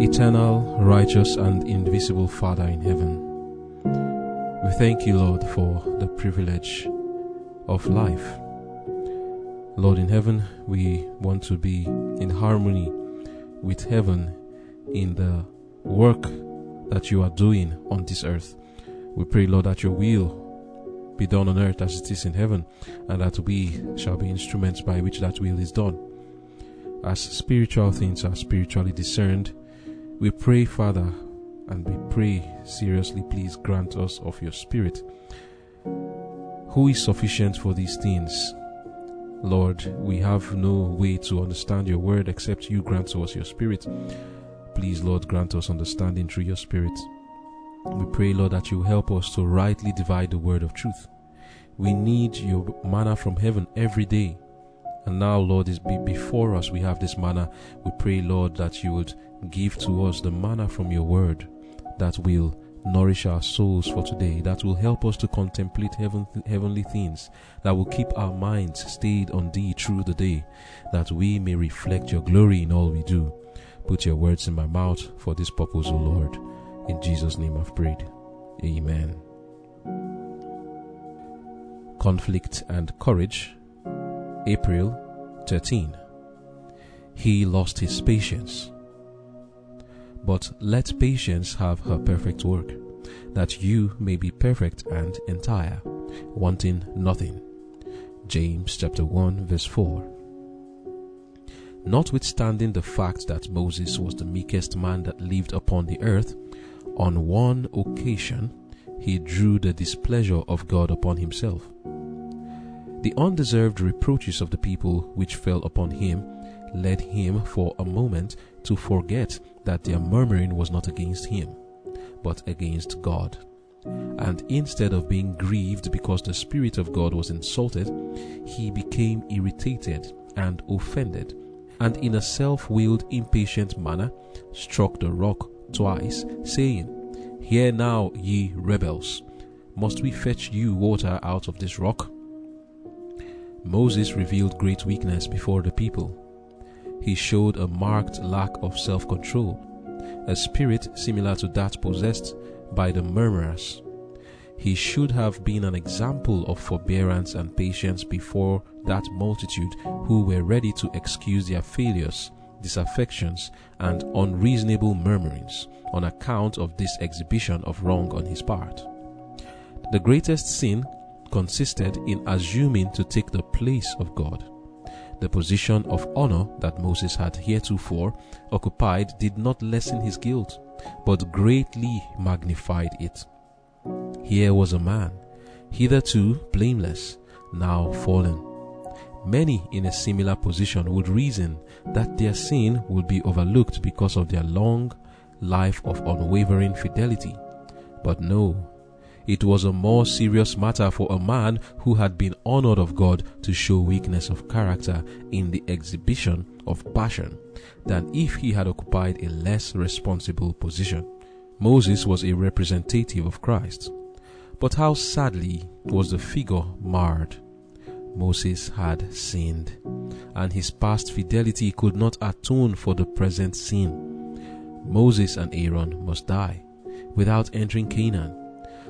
eternal, righteous, and invisible Father in heaven. We thank you, Lord, for the privilege of life. Lord in heaven, we want to be in harmony with heaven in the work that you are doing on this earth. We pray, Lord, that your will be done on earth as it is in heaven, and that we shall be instruments by which that will is done. As spiritual things are spiritually discerned, we pray, Father, and we pray seriously, please grant us of your Spirit, who is sufficient for these things. Lord, we have no way to understand your word except you grant to us your Spirit. Please, Lord, grant us understanding through your Spirit. We pray, Lord, that you help us to rightly divide the word of truth. We need your manna from heaven every day. And now, Lord, before us we have this manna. We pray, Lord, that you would give to us the manna from your word that will nourish our souls for today, that will help us to contemplate heavenly things, that will keep our minds stayed on thee through the day, that we may reflect your glory in all we do. Put your words in my mouth for this purpose, O Lord. In Jesus' name I've prayed. Amen. Conflict and Courage, April 13. He lost his patience. But let patience have her perfect work, that you may be perfect and entire, wanting nothing. James chapter 1 verse 4. Notwithstanding the fact that Moses was the meekest man that lived upon the earth, on one occasion he drew the displeasure of God upon himself. The undeserved reproaches of the people which fell upon him led him for a moment to forget that their murmuring was not against him, but against God. And instead of being grieved because the Spirit of God was insulted, he became irritated and offended, and in a self-willed, impatient manner struck the rock twice, saying, "Hear now, ye rebels, must we fetch you water out of this rock?" Moses revealed great weakness before the people. He showed a marked lack of self-control, a spirit similar to that possessed by the murmurers. He should have been an example of forbearance and patience before that multitude who were ready to excuse their failures, disaffections, and unreasonable murmurings on account of this exhibition of wrong on his part. The greatest sin consisted in assuming to take the place of God. The position of honor that Moses had heretofore occupied did not lessen his guilt, but greatly magnified it. Here was a man, hitherto blameless, now fallen. Many in a similar position would reason that their sin would be overlooked because of their long life of unwavering fidelity. But no, it was a more serious matter for a man who had been honored of God to show weakness of character in the exhibition of passion than if he had occupied a less responsible position. Moses was a representative of Christ, but how sadly was the figure marred. Moses had sinned, and his past fidelity could not atone for the present sin. Moses and Aaron must die without entering Canaan,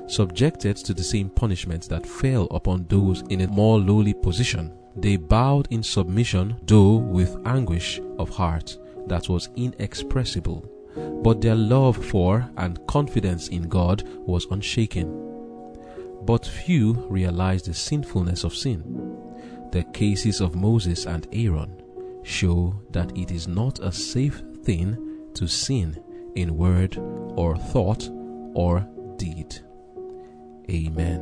subjected to the same punishment that fell upon those in a more lowly position. They bowed in submission, though with anguish of heart that was inexpressible, but their love for and confidence in God was unshaken. But few realized the sinfulness of sin. The cases of Moses and Aaron show that it is not a safe thing to sin in word or thought or deed. Amen.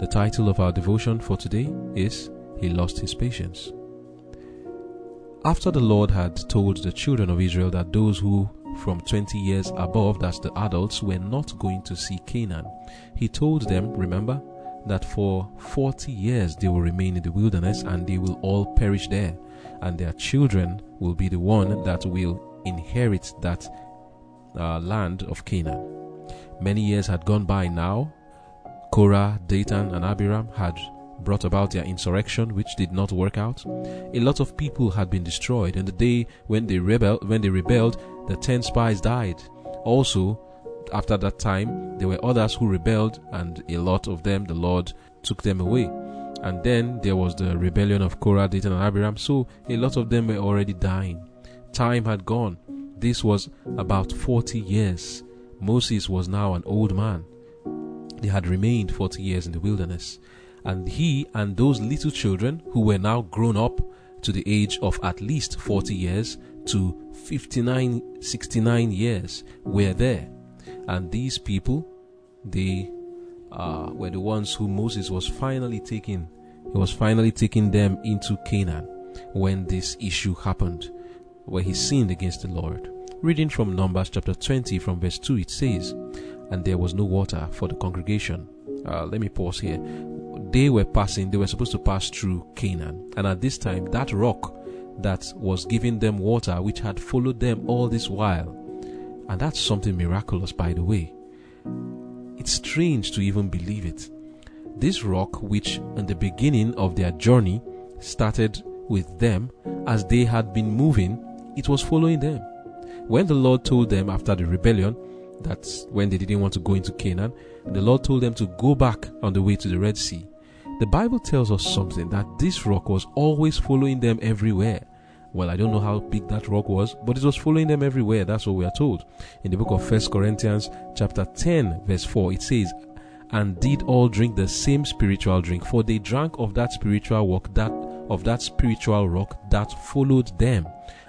The title of our devotion for today is He Lost His Patience. After the Lord had told the children of Israel that those who from 20 years above, that's the adults, were not going to see Canaan, he told them, remember, that for 40 years they will remain in the wilderness and they will all perish there, and their children will be the one that will inherit that land of Canaan. Many years had gone by now. Korah, Dathan, and Abiram had brought about their insurrection, which did not work out. A lot of people had been destroyed, and the day when they rebelled, the 10 spies died. Also, after that time, there were others who rebelled, and a lot of them, the Lord took them away. And then there was the rebellion of Korah, Dathan, and Abiram, so a lot of them were already dying. Time had gone. This was about 40 years. Moses was now an old man. They had remained 40 years in the wilderness. And he and those little children, who were now grown up to the age of at least 40 years to 59, 69 years, were there. And these people, they were the ones who Moses was finally taking. He was finally taking them into Canaan when this issue happened, where he sinned against the Lord. Reading from Numbers chapter 20 from verse 2, it says, "And there was no water for the congregation." Let me pause here. They were supposed to pass through Canaan. And at this time, that rock that was giving them water, which had followed them all this while. And that's something miraculous, by the way. It's strange to even believe it. This rock, which in the beginning of their journey started with them as they had been moving, it was following them. When the Lord told them after the rebellion, that's when they didn't want to go into Canaan, the Lord told them to go back on the way to the Red Sea. The Bible tells us something, that this rock was always following them everywhere. Well, I don't know how big that rock was, but it was following them everywhere. That's what we are told. In the book of 1 Corinthians chapter 10 verse 4, it says, "And did all drink the same spiritual drink, for they drank of that spiritual rock that followed them,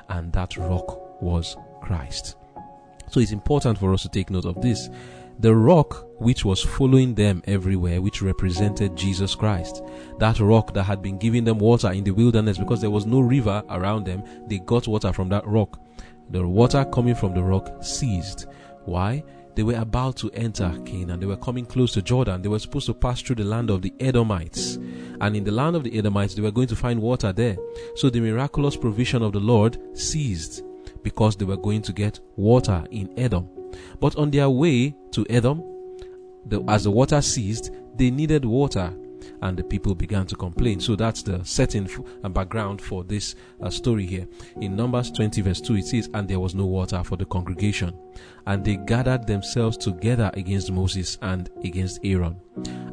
and that rock was Christ." So it's important for us to take note of this. The rock which was following them everywhere, which represented Jesus Christ. That rock that had been giving them water in the wilderness because there was no river around them. They got water from that rock. The water coming from the rock ceased. Why? They were about to enter Canaan. They were coming close to Jordan. They were supposed to pass through the land of the Edomites. And in the land of the Edomites, they were going to find water there. So the miraculous provision of the Lord ceased, because they were going to get water in Edom. But on their way to Edom, as the water ceased, they needed water, and the people began to complain. So that's the setting and background for this story here. In Numbers 20 verse 2, it says, "And there was no water for the congregation, and they gathered themselves together against Moses and against Aaron.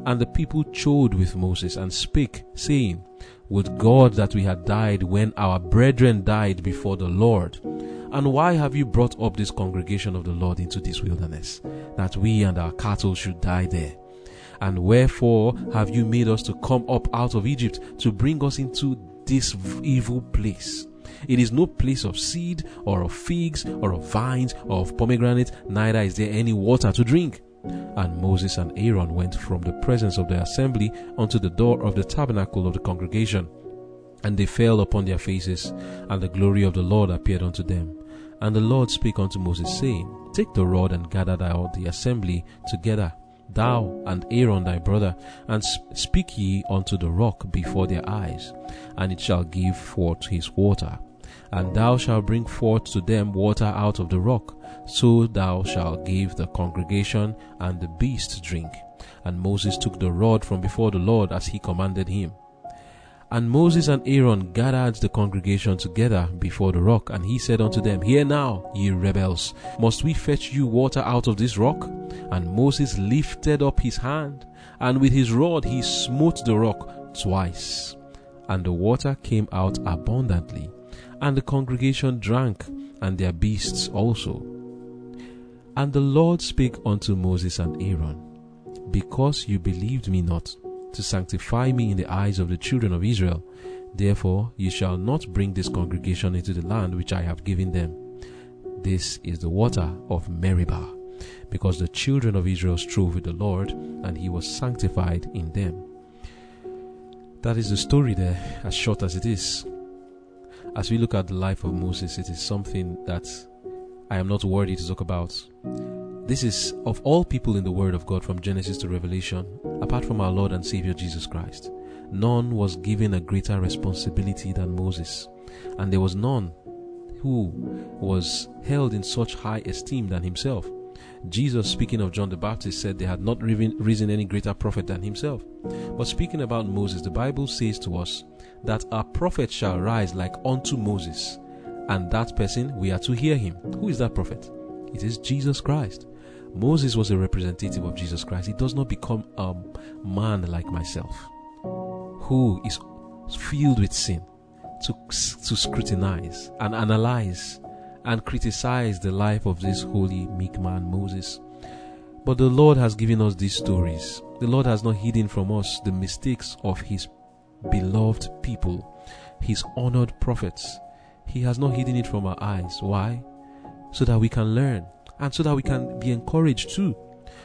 And the people chode with Moses and spake, saying, Would God that we had died when our brethren died before the Lord. And why have you brought up this congregation of the Lord into this wilderness, that we and our cattle should die there? And wherefore have you made us to come up out of Egypt, to bring us into this evil place? It is no place of seed, or of figs, or of vines, or of pomegranates, neither is there any water to drink. And Moses and Aaron went from the presence of the assembly unto the door of the tabernacle of the congregation. And they fell upon their faces, and the glory of the Lord appeared unto them. And the Lord spake unto Moses, saying, Take the rod, and gather thou the assembly together, thou and Aaron thy brother, and speak ye unto the rock before their eyes, and it shall give forth his water. And thou shalt bring forth to them water out of the rock, so thou shalt give the congregation and the beasts drink. And Moses took the rod from before the Lord, as he commanded him. And Moses and Aaron gathered the congregation together before the rock, and he said unto them, Hear now, ye rebels, must we fetch you water out of this rock? And Moses lifted up his hand, and with his rod he smote the rock twice, and the water came out abundantly, and the congregation drank, and their beasts also. And the Lord spake unto Moses and Aaron, Because you believed me not, to sanctify me in the eyes of the children of Israel, therefore ye shall not bring this congregation into the land which I have given them. This is the water of Meribah, because the children of Israel strove with the Lord, and he was sanctified in them." That is the story there, as short as it is. As we look at the life of Moses, it is something that I am not worthy to talk about. This is, of all people in the Word of God, from Genesis to Revelation, apart from our Lord and Savior Jesus Christ, none was given a greater responsibility than Moses, and there was none who was held in such high esteem than himself. Jesus, speaking of John the Baptist, said there had not risen any greater prophet than himself. But speaking about Moses, the Bible says to us that a prophet shall rise like unto Moses, and that person we are to hear him. Who is that prophet? It is Jesus Christ. Moses was a representative of Jesus Christ. He does not become a man like myself, who is filled with sin, to scrutinize and analyze and criticize the life of this holy, meek man, Moses. But the Lord has given us these stories. The Lord has not hidden from us the mistakes of his beloved people, his honored prophets. He has not hidden it from our eyes. Why? So that we can learn and so that we can be encouraged too.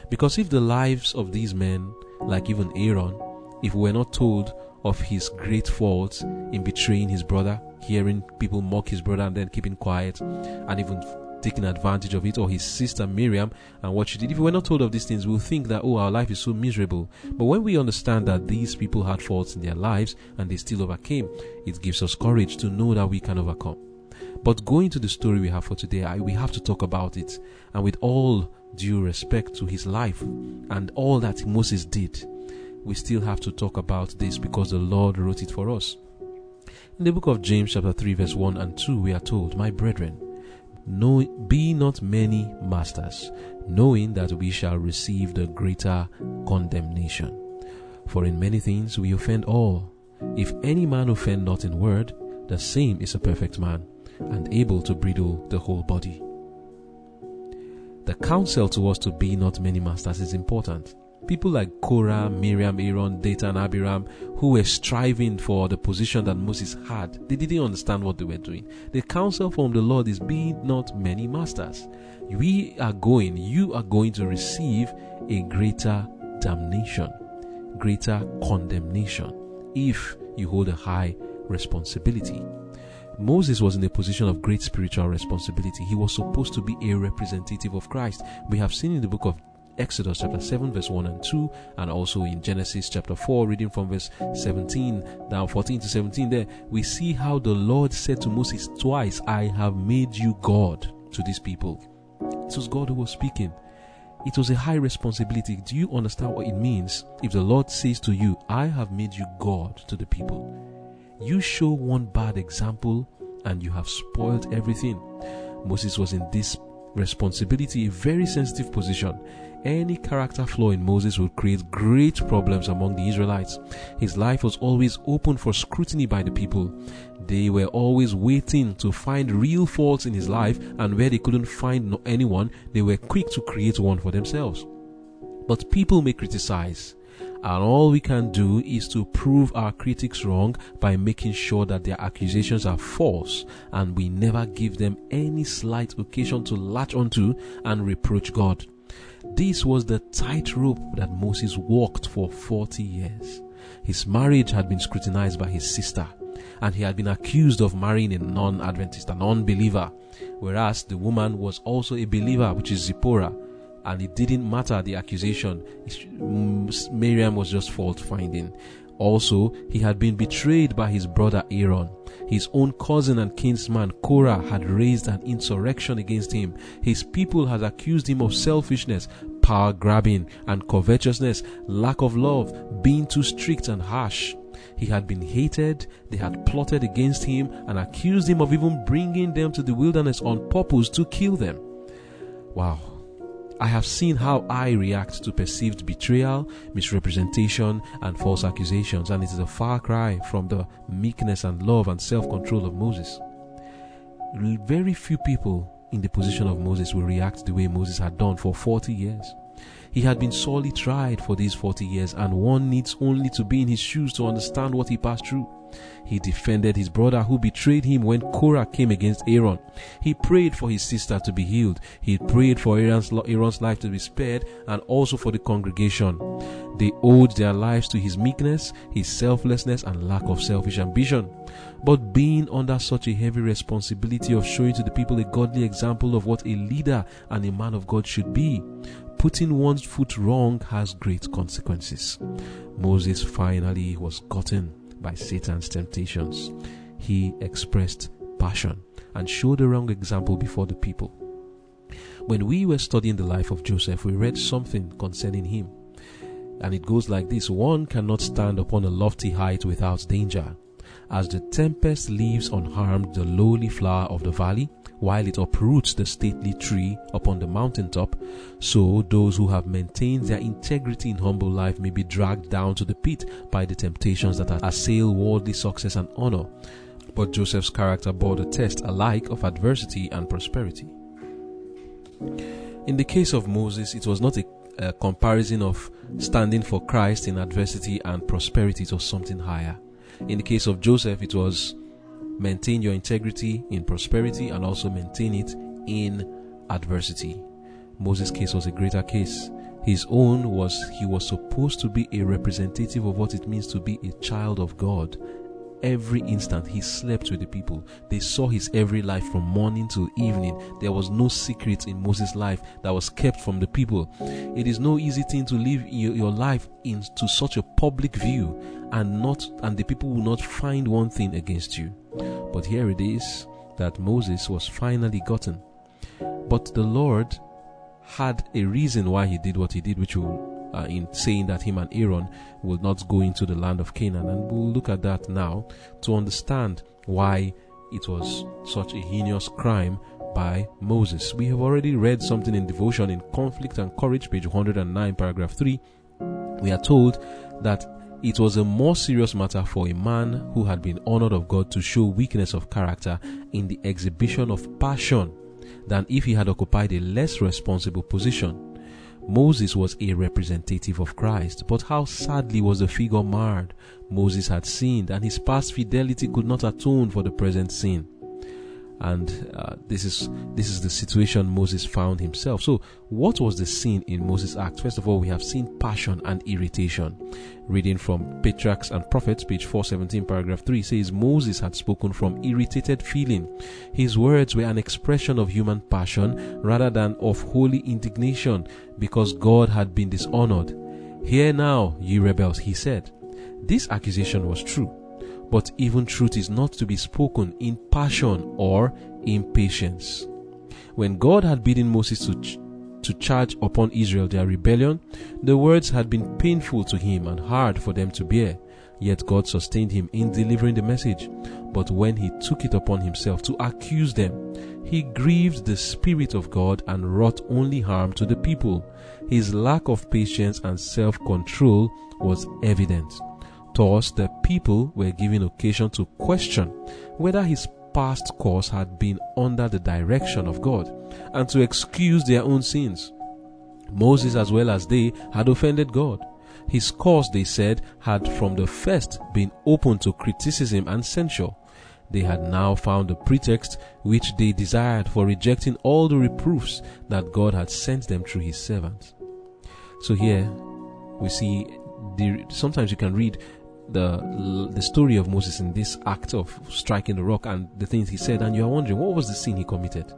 Because if the lives of these men, like even Aaron, if we were not told of his great faults in betraying his brother, hearing people mock his brother and then keeping quiet and even taking advantage of it, or his sister Miriam and what she did, if we were not told of these things, we'll think that, oh, our life is so miserable. But when we understand that these people had faults in their lives and they still overcame, it gives us courage to know that we can overcome. But going to the story we have for today, we have to talk about it, and with all due respect to his life and all that Moses did, we still have to talk about this because the Lord wrote it for us. In the book of James chapter 3 verse 1 and 2, we are told, "My brethren, be not many masters, knowing that we shall receive the greater condemnation. For in many things we offend all. If any man offend not in word, the same is a perfect man, and able to bridle the whole body." The counsel to us to be not many masters is important. People like Korah, Miriam, Aaron, Dathan, Abiram, who were striving for the position that Moses had, they didn't understand what they were doing. The counsel from the Lord is, be not many masters. You are going to receive a greater damnation, greater condemnation, if you hold a high responsibility. Moses was in a position of great spiritual responsibility. He was supposed to be a representative of Christ. We have seen in the book of Exodus chapter 7 verse 1 and 2, and also in Genesis chapter 4, reading from verse 17 down 14 to 17 there, we see how the Lord said to Moses twice, "I have made you God to these people." It was God who was speaking. It was a high responsibility. Do you understand what it means? If the Lord says to you, "I have made you God to the people," you show one bad example and you have spoiled everything. Moses was in this responsibility, a very sensitive position. Any character flaw in Moses would create great problems among the Israelites. His life was always open for scrutiny by the people. They were always waiting to find real faults in his life, and where they couldn't find anyone, they were quick to create one for themselves. But people may criticize, and all we can do is to prove our critics wrong by making sure that their accusations are false, and we never give them any slight occasion to latch onto and reproach God. This was the tightrope that Moses walked for 40 years. His marriage had been scrutinized by his sister, and he had been accused of marrying a non-Adventist, a non-believer, whereas the woman was also a believer, which is Zipporah. And it didn't matter the accusation. Miriam was just fault-finding. Also, he had been betrayed by his brother Aaron. His own cousin and kinsman Korah had raised an insurrection against him. His people had accused him of selfishness, power-grabbing, and covetousness, lack of love, being too strict and harsh. He had been hated. They had plotted against him and accused him of even bringing them to the wilderness on purpose to kill them. Wow. I have seen how I react to perceived betrayal, misrepresentation, and false accusations, and it is a far cry from the meekness and love and self-control of Moses. Very few people in the position of Moses will react the way Moses had done for 40 years. He had been sorely tried for these 40 years, and one needs only to be in his shoes to understand what he passed through. He defended his brother who betrayed him when Korah came against Aaron. He prayed for his sister to be healed. He prayed for Aaron's life to be spared, and also for the congregation. They owed their lives to his meekness, his selflessness, and lack of selfish ambition. But being under such a heavy responsibility of showing to the people a godly example of what a leader and a man of God should be, putting one's foot wrong has great consequences. Moses finally was gotten by Satan's temptations. He expressed passion and showed a wrong example before the people. When we were studying the life of Joseph, we read something concerning him. And it goes like this: one cannot stand upon a lofty height without danger. As the tempest leaves unharmed the lowly flower of the valley, while it uproots the stately tree upon the mountaintop, so those who have maintained their integrity in humble life may be dragged down to the pit by the temptations that assail worldly success and honor. But Joseph's character bore the test alike of adversity and prosperity. In the case of Moses, it was not a comparison of standing for Christ in adversity and prosperity. It was something higher. In the case of Joseph, it was maintain your integrity in prosperity and also maintain it in adversity. Moses' case was a greater case. His own was he was supposed to be a representative of what it means to be a child of God. Every instant he slept with the people. They saw his every life from morning till evening. There was no secret in Moses' life that was kept from the people. It is no easy thing to live your life into such a public view and the people will not find one thing against you. But here it is that Moses was finally gotten. But the Lord had a reason why he did what he did, which will in saying that him and Aaron will not go into the land of Canaan. And we'll look at that now to understand why it was such a heinous crime by Moses. We have already read something in devotion in Conflict and Courage, page 109, paragraph 3. We are told that it was a more serious matter for a man who had been honored of God to show weakness of character in the exhibition of passion than if he had occupied a less responsible position. Moses was a representative of Christ, but how sadly was the figure marred. Moses had sinned, and his past fidelity could not atone for the present sin. And this is the situation Moses found himself. So, what was the sin in Moses' act? First of all, we have seen passion and irritation. Reading from Patriarchs and Prophets, page 417, paragraph 3, says, Moses had spoken from irritated feeling. His words were an expression of human passion rather than of holy indignation, because God had been dishonored. Hear now, ye rebels, he said. This accusation was true. But even truth is not to be spoken in passion or impatience. When God had bidden Moses to charge upon Israel their rebellion, the words had been painful to him and hard for them to bear. Yet God sustained him in delivering the message. But when he took it upon himself to accuse them, he grieved the Spirit of God and wrought only harm to the people. His lack of patience and self-control was evident. Thus, the people were given occasion to question whether his past course had been under the direction of God, and to excuse their own sins. Moses, as well as they, had offended God. His course, they said, had from the first been open to criticism and censure. They had now found a pretext which they desired for rejecting all the reproofs that God had sent them through his servants. So here we see, sometimes you can read the story of Moses in this act of striking the rock and the things he said, and you are wondering, what was the sin he committed?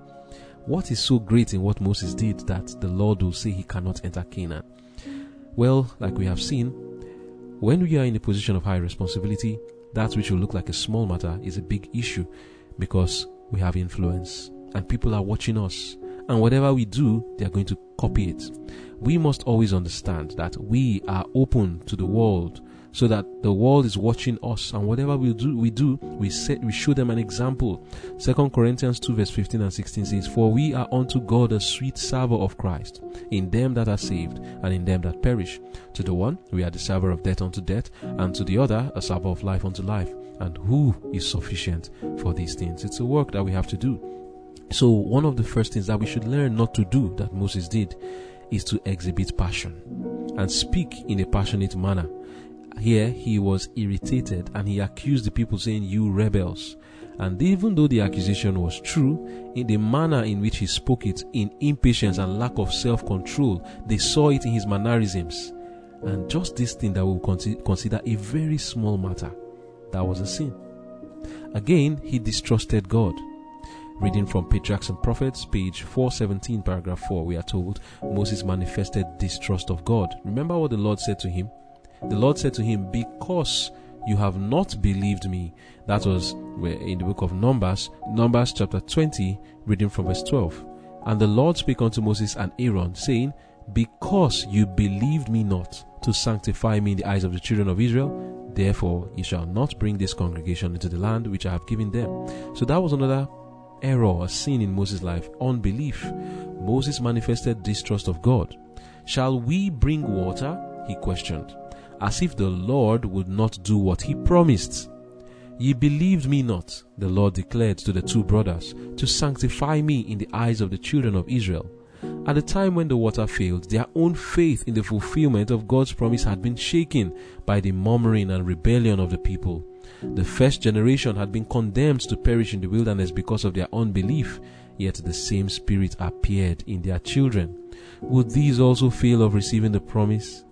What is so great in what Moses did that the Lord will say he cannot enter Canaan? Well, like we have seen, when we are in a position of high responsibility, that which will look like a small matter is a big issue, because we have influence and people are watching us, and whatever we do, they are going to copy it. We must always understand that we are open to the world, so that the world is watching us, and whatever we show them an example. 2 Corinthians 2 verse 15 and 16 says, For we are unto God a sweet savour of Christ, in them that are saved, and in them that perish. To the one we are the savour of death unto death, and to the other a savour of life unto life. And who is sufficient for these things? It's a work that we have to do. So one of the first things that we should learn not to do that Moses did is to exhibit passion and speak in a passionate manner. Here he was irritated, and he accused the people, saying, You rebels. And even though the accusation was true, in the manner in which he spoke it, in impatience and lack of self-control, they saw it in his mannerisms. And just this thing that we will consider a very small matter, that was a sin. Again, he distrusted God. Reading from Patriarchs and Prophets, page 417, paragraph 4, we are told Moses manifested distrust of God. Remember what the Lord said to him? The Lord said to him, Because you have not believed me. That was in the book of Numbers, chapter 20, reading from verse 12. And the Lord spake unto Moses and Aaron, saying, Because you believed me not to sanctify me in the eyes of the children of Israel, therefore ye shall not bring this congregation into the land which I have given them. So that was another error or sin in Moses' life, unbelief. Moses manifested distrust of God. Shall we bring water? He questioned, as if the Lord would not do what he promised. Ye believed me not, the Lord declared to the two brothers, to sanctify me in the eyes of the children of Israel. At the time when the water failed, their own faith in the fulfillment of God's promise had been shaken by the murmuring and rebellion of the people. The first generation had been condemned to perish in the wilderness because of their unbelief, yet the same Spirit appeared in their children. Would these also fail of receiving the promise?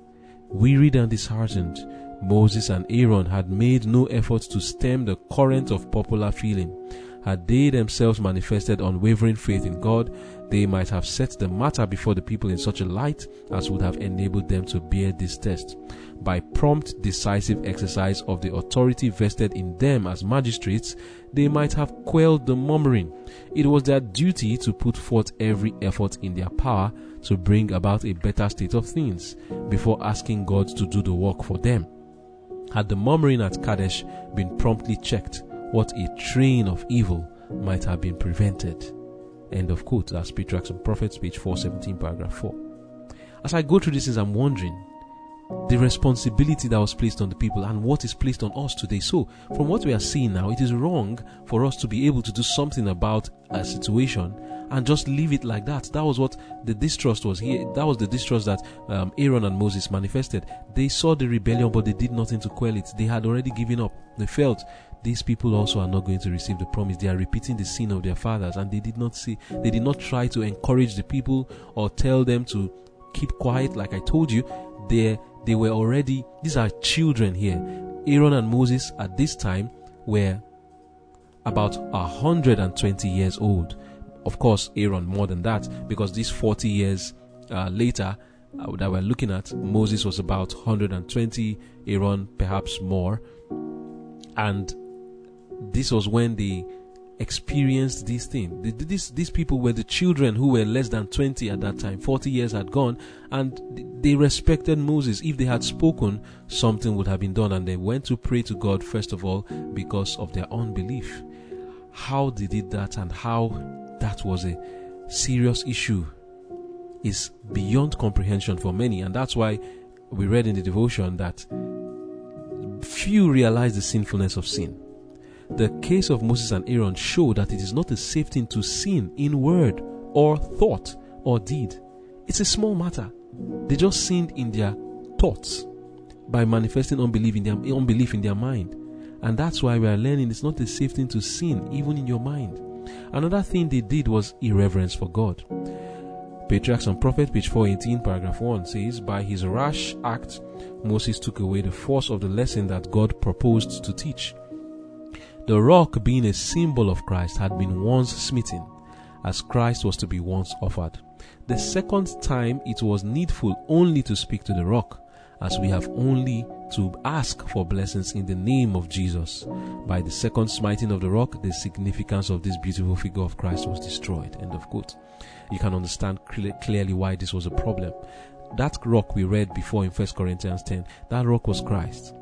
Wearied and disheartened, Moses and Aaron had made no effort to stem the current of popular feeling. Had they themselves manifested unwavering faith in God, they might have set the matter before the people in such a light as would have enabled them to bear this test. By prompt, decisive exercise of the authority vested in them as magistrates, they might have quelled the murmuring. It was their duty to put forth every effort in their power to bring about a better state of things before asking God to do the work for them. Had the murmuring at Kadesh been promptly checked, what a train of evil might have been prevented. End of quote. That's Patriarchs and Prophets, page 417, paragraph 4. As I go through these things, I'm wondering the responsibility that was placed on the people and what is placed on us today. So, from what we are seeing now, it is wrong for us to be able to do something about a situation and just leave it like that. That was what the distrust was here. That was the distrust that Aaron and Moses manifested. They saw the rebellion, but they did nothing to quell it. They had already given up. They felt these people also are not going to receive the promise. They are repeating the sin of their fathers, and they did not try to encourage the people or tell them to keep quiet. Like I told you, they were already, these are children here. Aaron and Moses at this time were about 120 years old. Of course, Aaron more than that, because these 40 years later that we're looking at, Moses was about 120, Aaron perhaps more. And this was when they experienced this thing. These people were the children who were less than 20 at that time. 40 years had gone, and they respected Moses. If they had spoken, something would have been done, and they went to pray to God first of all because of their unbelief. How they did that and how that was a serious issue is beyond comprehension for many, and that's why we read in the devotion that few realize the sinfulness of sin. The case of Moses and Aaron showed that it is not a safe thing to sin in word or thought or deed. It's a small matter. They just sinned in their thoughts by manifesting unbelief in their mind. And that's why we are learning it's not a safe thing to sin even in your mind. Another thing they did was irreverence for God. Patriarchs and Prophets, page 418, paragraph 1 says, By his rash act, Moses took away the force of the lesson that God proposed to teach. The rock, being a symbol of Christ, had been once smitten, as Christ was to be once offered. The second time it was needful only to speak to the rock, as we have only to ask for blessings in the name of Jesus. By the second smiting of the rock, the significance of this beautiful figure of Christ was destroyed. End of quote. You can understand clearly why this was a problem. That rock we read before in 1 Corinthians 10, that rock was Christ.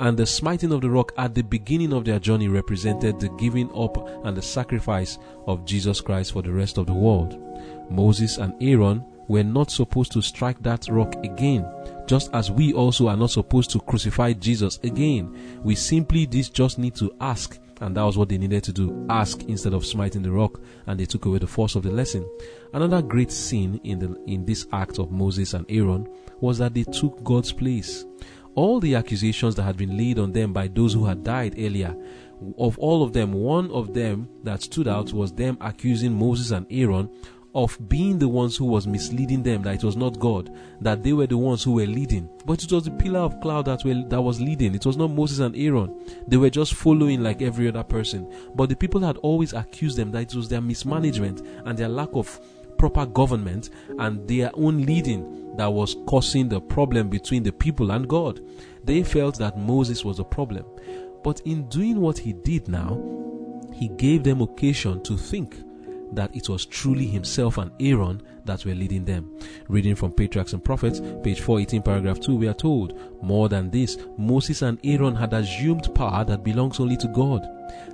And the smiting of the rock at the beginning of their journey represented the giving up and the sacrifice of Jesus Christ for the rest of the world. Moses and Aaron were not supposed to strike that rock again, just as we also are not supposed to crucify Jesus again. We simply just need to ask, and that was what they needed to do, ask instead of smiting the rock, and they took away the force of the lesson. Another great sin in this act of Moses and Aaron was that they took God's place. All the accusations that had been laid on them by those who had died earlier, of all of them, one of them that stood out was them accusing Moses and Aaron of being the ones who was misleading them, that it was not God, that they were the ones who were leading. But it was the pillar of cloud that was leading. It was not Moses and Aaron. They were just following like every other person. But the people had always accused them that it was their mismanagement and their lack of proper government and their own leading that was causing the problem between the people and God. They felt that Moses was a problem. But in doing what he did now, he gave them occasion to think. that it was truly himself and Aaron that were leading them. Reading from Patriarchs and Prophets, page 418, paragraph 2, we are told, "More than this, Moses and Aaron had assumed power that belongs only to God.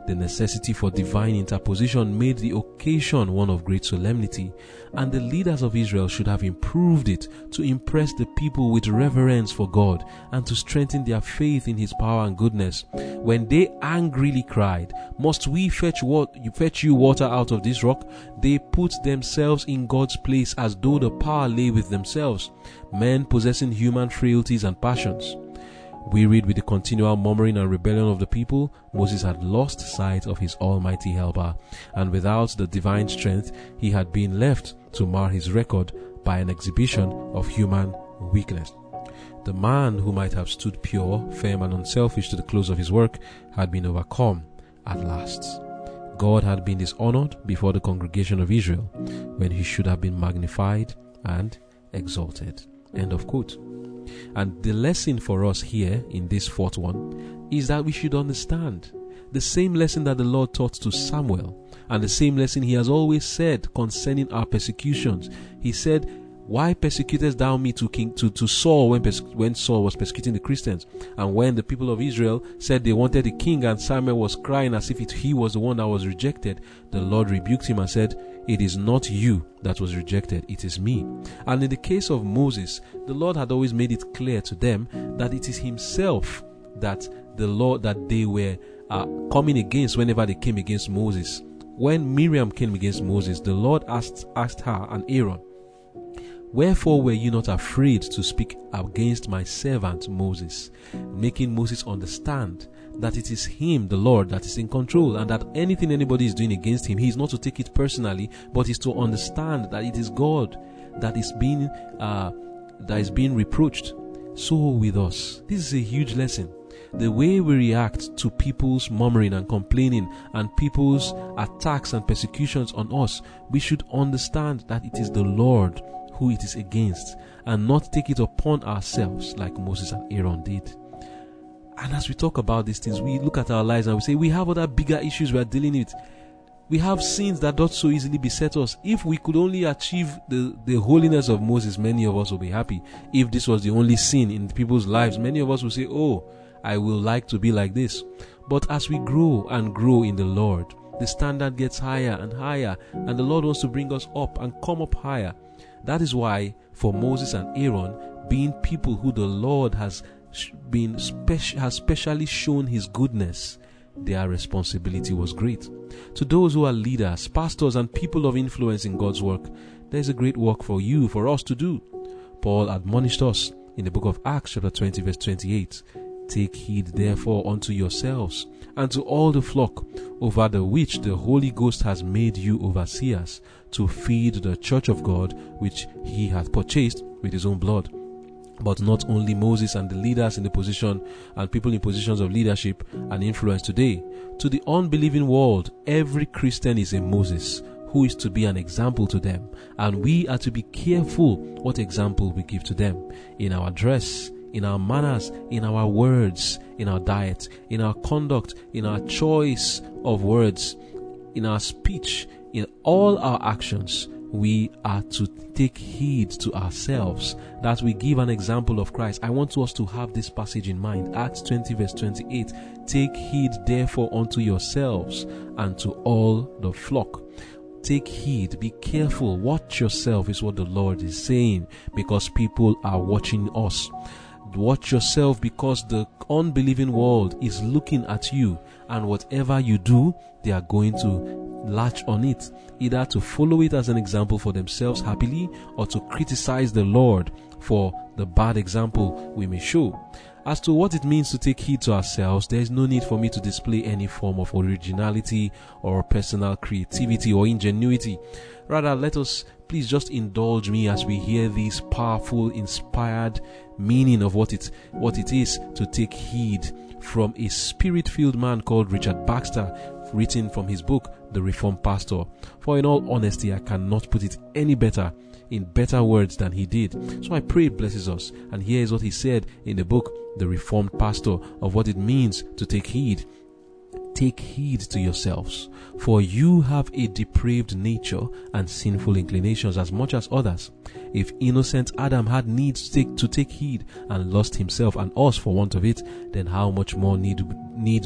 The necessity for divine interposition made the occasion one of great solemnity, and the leaders of Israel should have improved it to impress the people with reverence for God and to strengthen their faith in His power and goodness. When they angrily cried, 'Must we fetch you water out of this rock?' they put themselves in God's place as though the power lay with themselves, men possessing human frailties and passions. Wearied with the continual murmuring and rebellion of the people, Moses had lost sight of his almighty helper, and without the divine strength, he had been left to mar his record by an exhibition of human weakness. The man who might have stood pure, firm, and unselfish to the close of his work had been overcome at last. God had been dishonored before the congregation of Israel, when he should have been magnified and exalted." End of quote. And the lesson for us here in this fourth one is that we should understand the same lesson that the Lord taught to Samuel, and the same lesson He has always said concerning our persecutions. He said, "Why persecutest thou me?" to Saul when Saul was persecuting the Christians, and when the people of Israel said they wanted a king, and Samuel was crying as if he was the one that was rejected. The Lord rebuked him and said, "It is not you that was rejected, it is me." And in the case of Moses, the Lord had always made it clear to them that it is himself that the Lord that they were coming against whenever they came against Moses. When Miriam came against Moses, the Lord asked her and Aaron, "Wherefore were you not afraid to speak against my servant Moses?" Making Moses understand that it is him, the Lord, that is in control, and that anything anybody is doing against him, he is not to take it personally, but is to understand that it is God that is being reproached. So with us, this is a huge lesson. The way we react to people's murmuring and complaining and people's attacks and persecutions on us, we should understand that it is the Lord who it is against, and not take it upon ourselves like Moses and Aaron did. And as we talk about these things, we look at our lives and we say, we have other bigger issues we are dealing with. We have sins that don't so easily beset us. If we could only achieve the holiness of Moses, many of us will be happy. If this was the only sin in people's lives, many of us will say, "Oh, I will like to be like this." But as we grow and grow in the Lord, the standard gets higher and higher, and the Lord wants to bring us up and come up higher. That is why for Moses and Aaron, being people who the Lord has specially shown His goodness, their responsibility was great. To those who are leaders, pastors, and people of influence in God's work, there is a great work for us to do. Paul admonished us in the book of Acts, chapter 20, verse 28, "Take heed therefore unto yourselves and to all the flock, over the which the Holy Ghost has made you overseers, to feed the church of God, which He hath purchased with His own blood." But not only Moses and the leaders in the position and people in positions of leadership and influence today. To the unbelieving world, every Christian is a Moses who is to be an example to them, and we are to be careful what example we give to them in our dress, in our manners, in our words, in our diet, in our conduct, in our choice of words, in our speech, in all our actions. We are to take heed to ourselves that we give an example of Christ. I want us to have this passage in mind. Acts 20 verse 28. "Take heed therefore unto yourselves and to all the flock." Take heed, be careful, watch yourself is what the Lord is saying, because people are watching us. Watch yourself, because the unbelieving world is looking at you, and whatever you do, they are going to latch on it, either to follow it as an example for themselves happily, or to criticize the Lord for the bad example we may show. As to what it means to take heed to ourselves, there is no need for me to display any form of originality or personal creativity or ingenuity. Rather, let us please just indulge me as we hear this powerful, inspired meaning of what it is to take heed from a spirit-filled man called Richard Baxter, written from his book, The Reformed Pastor. For in all honesty, I cannot put it any better, in better words than he did. So I pray it blesses us. And here is what he said in the book, The Reformed Pastor, of what it means to take heed. take heed to yourselves, for you have a depraved nature and sinful inclinations as much as others. If innocent Adam had need to take heed and lost himself and us for want of it, then how much more need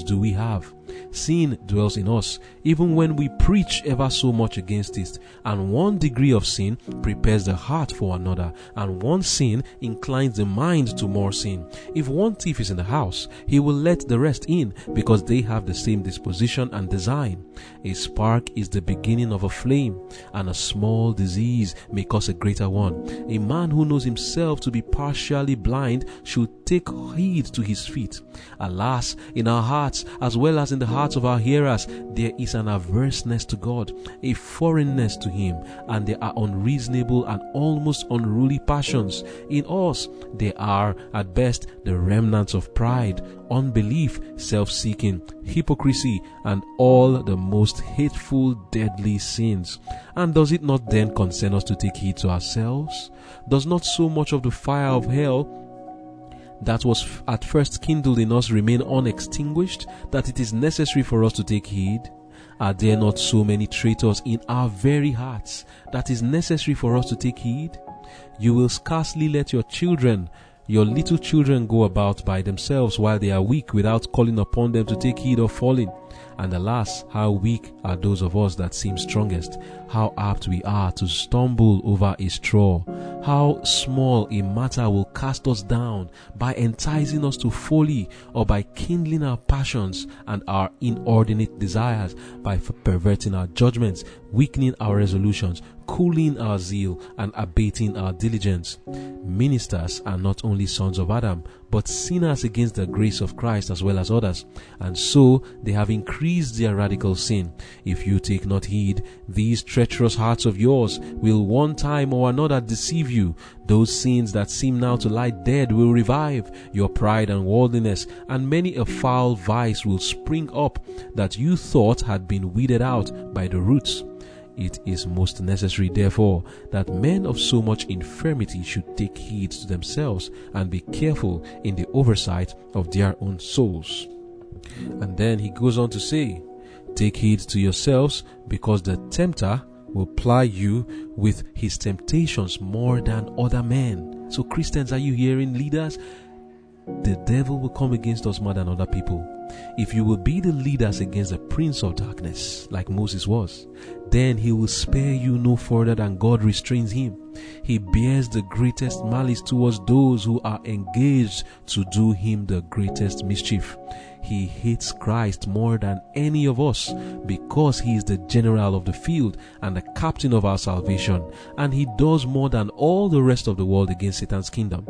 do we have? Sin dwells in us, even when we preach ever so much against it, and one degree of sin prepares the heart for another, and one sin inclines the mind to more sin. If one thief is in the house, he will let the rest in, because they have the same disposition and design. A spark is the beginning of a flame, and a small disease may cause a greater one. A man who knows himself to be partially blind should take heed to his feet. Alas, in our hearts, as well as in the hearts of our hearers, there is an averseness to God, a foreignness to Him, and there are unreasonable and almost unruly passions. In us, there are, at best, the remnants of pride, unbelief, self-seeking, hypocrisy, and all the most hateful, deadly sins. And does it not then concern us to take heed to ourselves? Does not so much of the fire of hell that was at first kindled in us remain unextinguished, that it is necessary for us to take heed? Are there not so many traitors in our very hearts that is necessary for us to take heed? You will scarcely let your little children go about by themselves while they are weak, without calling upon them to take heed of falling. And alas, how weak are those of us that seem strongest! How apt we are to stumble over a straw! How small a matter will cast us down by enticing us to folly, or by kindling our passions and our inordinate desires, by perverting our judgments, weakening our resolutions, cooling our zeal, and abating our diligence. Ministers are not only sons of Adam, but sinners against the grace of Christ as well as others, and so they have increased their radical sin. If you take not heed, these treacherous hearts of yours will one time or another deceive you. Those sins that seem now to lie dead will revive. Your pride and worldliness and many a foul vice will spring up that you thought had been weeded out by the roots. It is most necessary, therefore, that men of so much infirmity should take heed to themselves and be careful in the oversight of their own souls. And then he goes on to say, take heed to yourselves, because the tempter will ply you with his temptations more than other men. So Christians, are you hearing, leaders? The devil will come against us more than other people. If you will be the leaders against the prince of darkness, like Moses was, then he will spare you no further than God restrains him. He bears the greatest malice towards those who are engaged to do him the greatest mischief. He hates Christ more than any of us, because he is the general of the field and the captain of our salvation, and he does more than all the rest of the world against Satan's kingdom.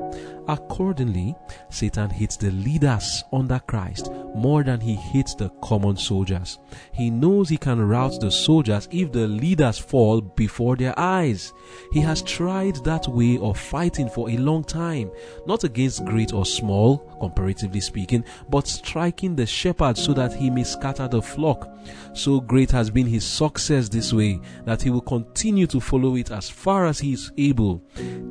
Accordingly, Satan hates the leaders under Christ more than he hates the common soldiers. He knows he can rout the soldiers if the leaders fall before their eyes. He has tried that way of fighting for a long time, not against great or small, comparatively speaking, but striking the shepherd so that he may scatter the flock. So great has been his success this way that he will continue to follow it as far as he is able.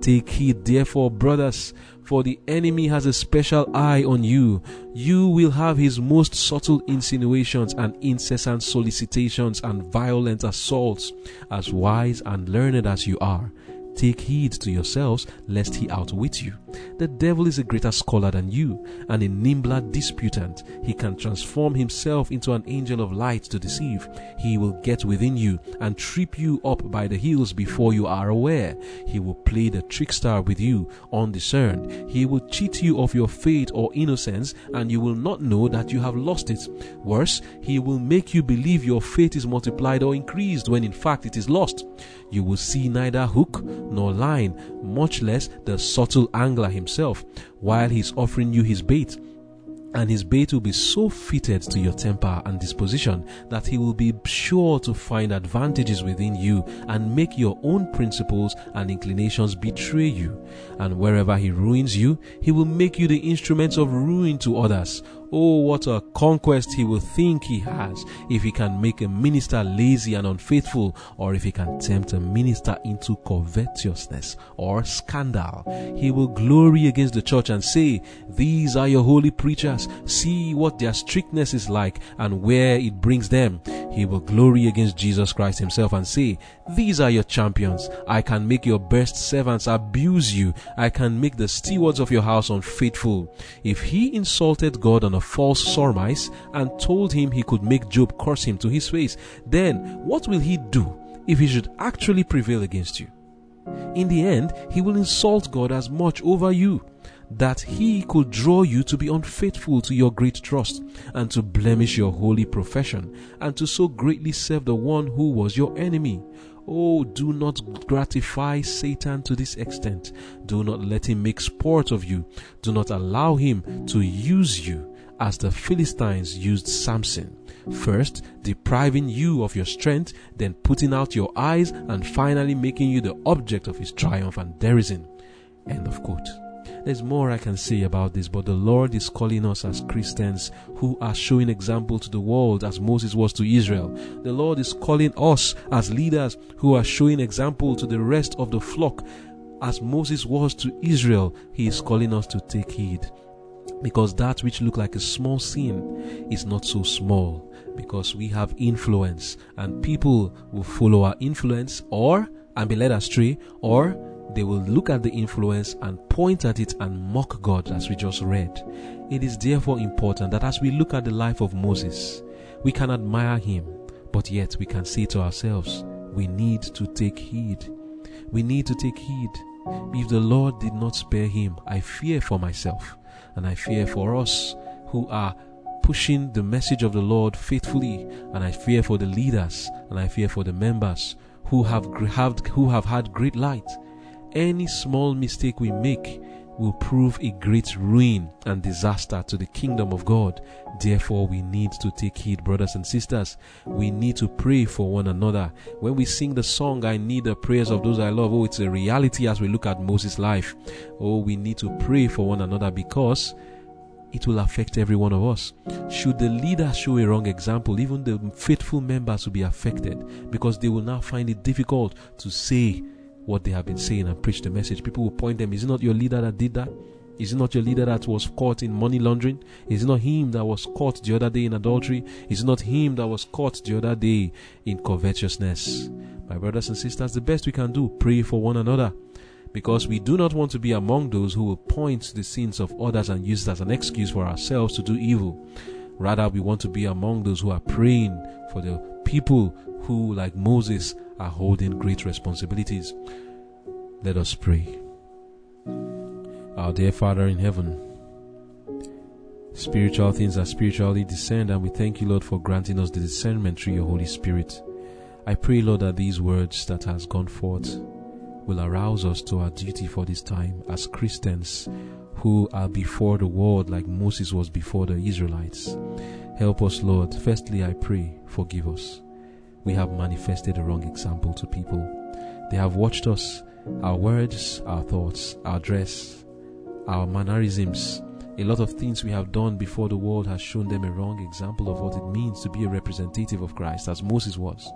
Take heed, therefore, brothers, for the enemy has a special eye on you. You will have his most subtle insinuations and incessant solicitations and violent assaults. As wise and learned as you are, take heed to yourselves, lest he outwit you. The devil is a greater scholar than you, and a nimbler disputant. He can transform himself into an angel of light to deceive. He will get within you and trip you up by the heels before you are aware. He will play the trickster with you, undiscerned. He will cheat you of your faith or innocence, and you will not know that you have lost it. Worse, he will make you believe your faith is multiplied or increased, when in fact it is lost. You will see neither hook nor line, much less the subtle angler himself, while he is offering you his bait. And his bait will be so fitted to your temper and disposition that he will be sure to find advantages within you and make your own principles and inclinations betray you. And wherever he ruins you, he will make you the instruments of ruin to others. Oh, what a conquest he will think he has if he can make a minister lazy and unfaithful, or if he can tempt a minister into covetousness or scandal. He will glory against the church and say, "These are your holy preachers. See what their strictness is like and where it brings them." He will glory against Jesus Christ himself and say, "These are your champions. I can make your best servants abuse you. I can make the stewards of your house unfaithful." If he insulted God on a false surmise and told him he could make Job curse him to his face, then what will he do if he should actually prevail against you? In the end, he will insult God as much over you, that he could draw you to be unfaithful to your great trust, and to blemish your holy profession, and to so greatly serve the one who was your enemy. Oh, do not gratify Satan to this extent. Do not let him make sport of you. Do not allow him to use you as the Philistines used Samson. First, depriving you of your strength, then putting out your eyes, and finally making you the object of his triumph and derision. End of quote. There's more I can say about this, but the Lord is calling us as Christians who are showing example to the world as Moses was to Israel. The Lord is calling us as leaders who are showing example to the rest of the flock as Moses was to Israel. He is calling us to take heed, because that which looked like a small sin is not so small, because we have influence, and people will follow our influence and be led astray, or they will look at the influence and point at it and mock God, as we just read. It is therefore important that as we look at the life of Moses, we can admire him, but yet we can say to ourselves, we need to take heed. We need to take heed. If the Lord did not spare him, I fear for myself, and I fear for us who are pushing the message of the Lord faithfully, and I fear for the leaders, and I fear for the members who have had great light. Any small mistake we make will prove a great ruin and disaster to the kingdom of God. Therefore, we need to take heed, brothers and sisters. We need to pray for one another. When we sing the song, "I need the prayers of those I love," oh, it's a reality as we look at Moses' life. Oh, we need to pray for one another, because it will affect every one of us. Should the leader show a wrong example, even the faithful members will be affected, because they will now find it difficult to say what they have been saying and preach the message. People will point them, "Is it not your leader that did that? Is it not your leader that was caught in money laundering? Is it not him that was caught the other day in adultery? Is it not him that was caught the other day in covetousness?" My brothers and sisters, the best we can do, pray for one another, because we do not want to be among those who will point to the sins of others and use it as an excuse for ourselves to do evil. Rather, we want to be among those who are praying for the people who, like Moses, are holding great responsibilities. Let us pray. Our dear Father in heaven, spiritual things are spiritually discerned, and we thank you, Lord, for granting us the discernment through your Holy Spirit. I pray, Lord, that these words that has gone forth will arouse us to our duty for this time as Christians who are before the world like Moses was before the Israelites. Help us, Lord. Firstly, I pray, forgive us. We have manifested a wrong example to people. They have watched us, our words, our thoughts, our dress, our mannerisms. A lot of things we have done before the world has shown them a wrong example of what it means to be a representative of Christ, as Moses was.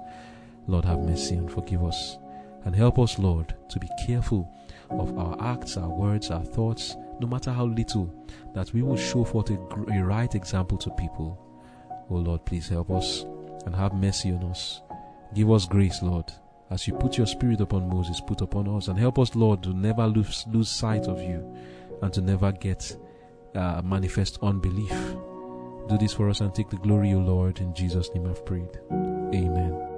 Lord, have mercy and forgive us. And help us, Lord, to be careful of our acts, our words, our thoughts, no matter how little, that we will show forth a right example to people. Oh Lord, please help us. And have mercy on us. Give us grace, Lord, as you put your spirit upon Moses, put upon us, and help us, Lord, to never lose sight of you, and to never get manifest unbelief. Do this for us and take the glory, O Lord. In Jesus' name I've prayed. Amen.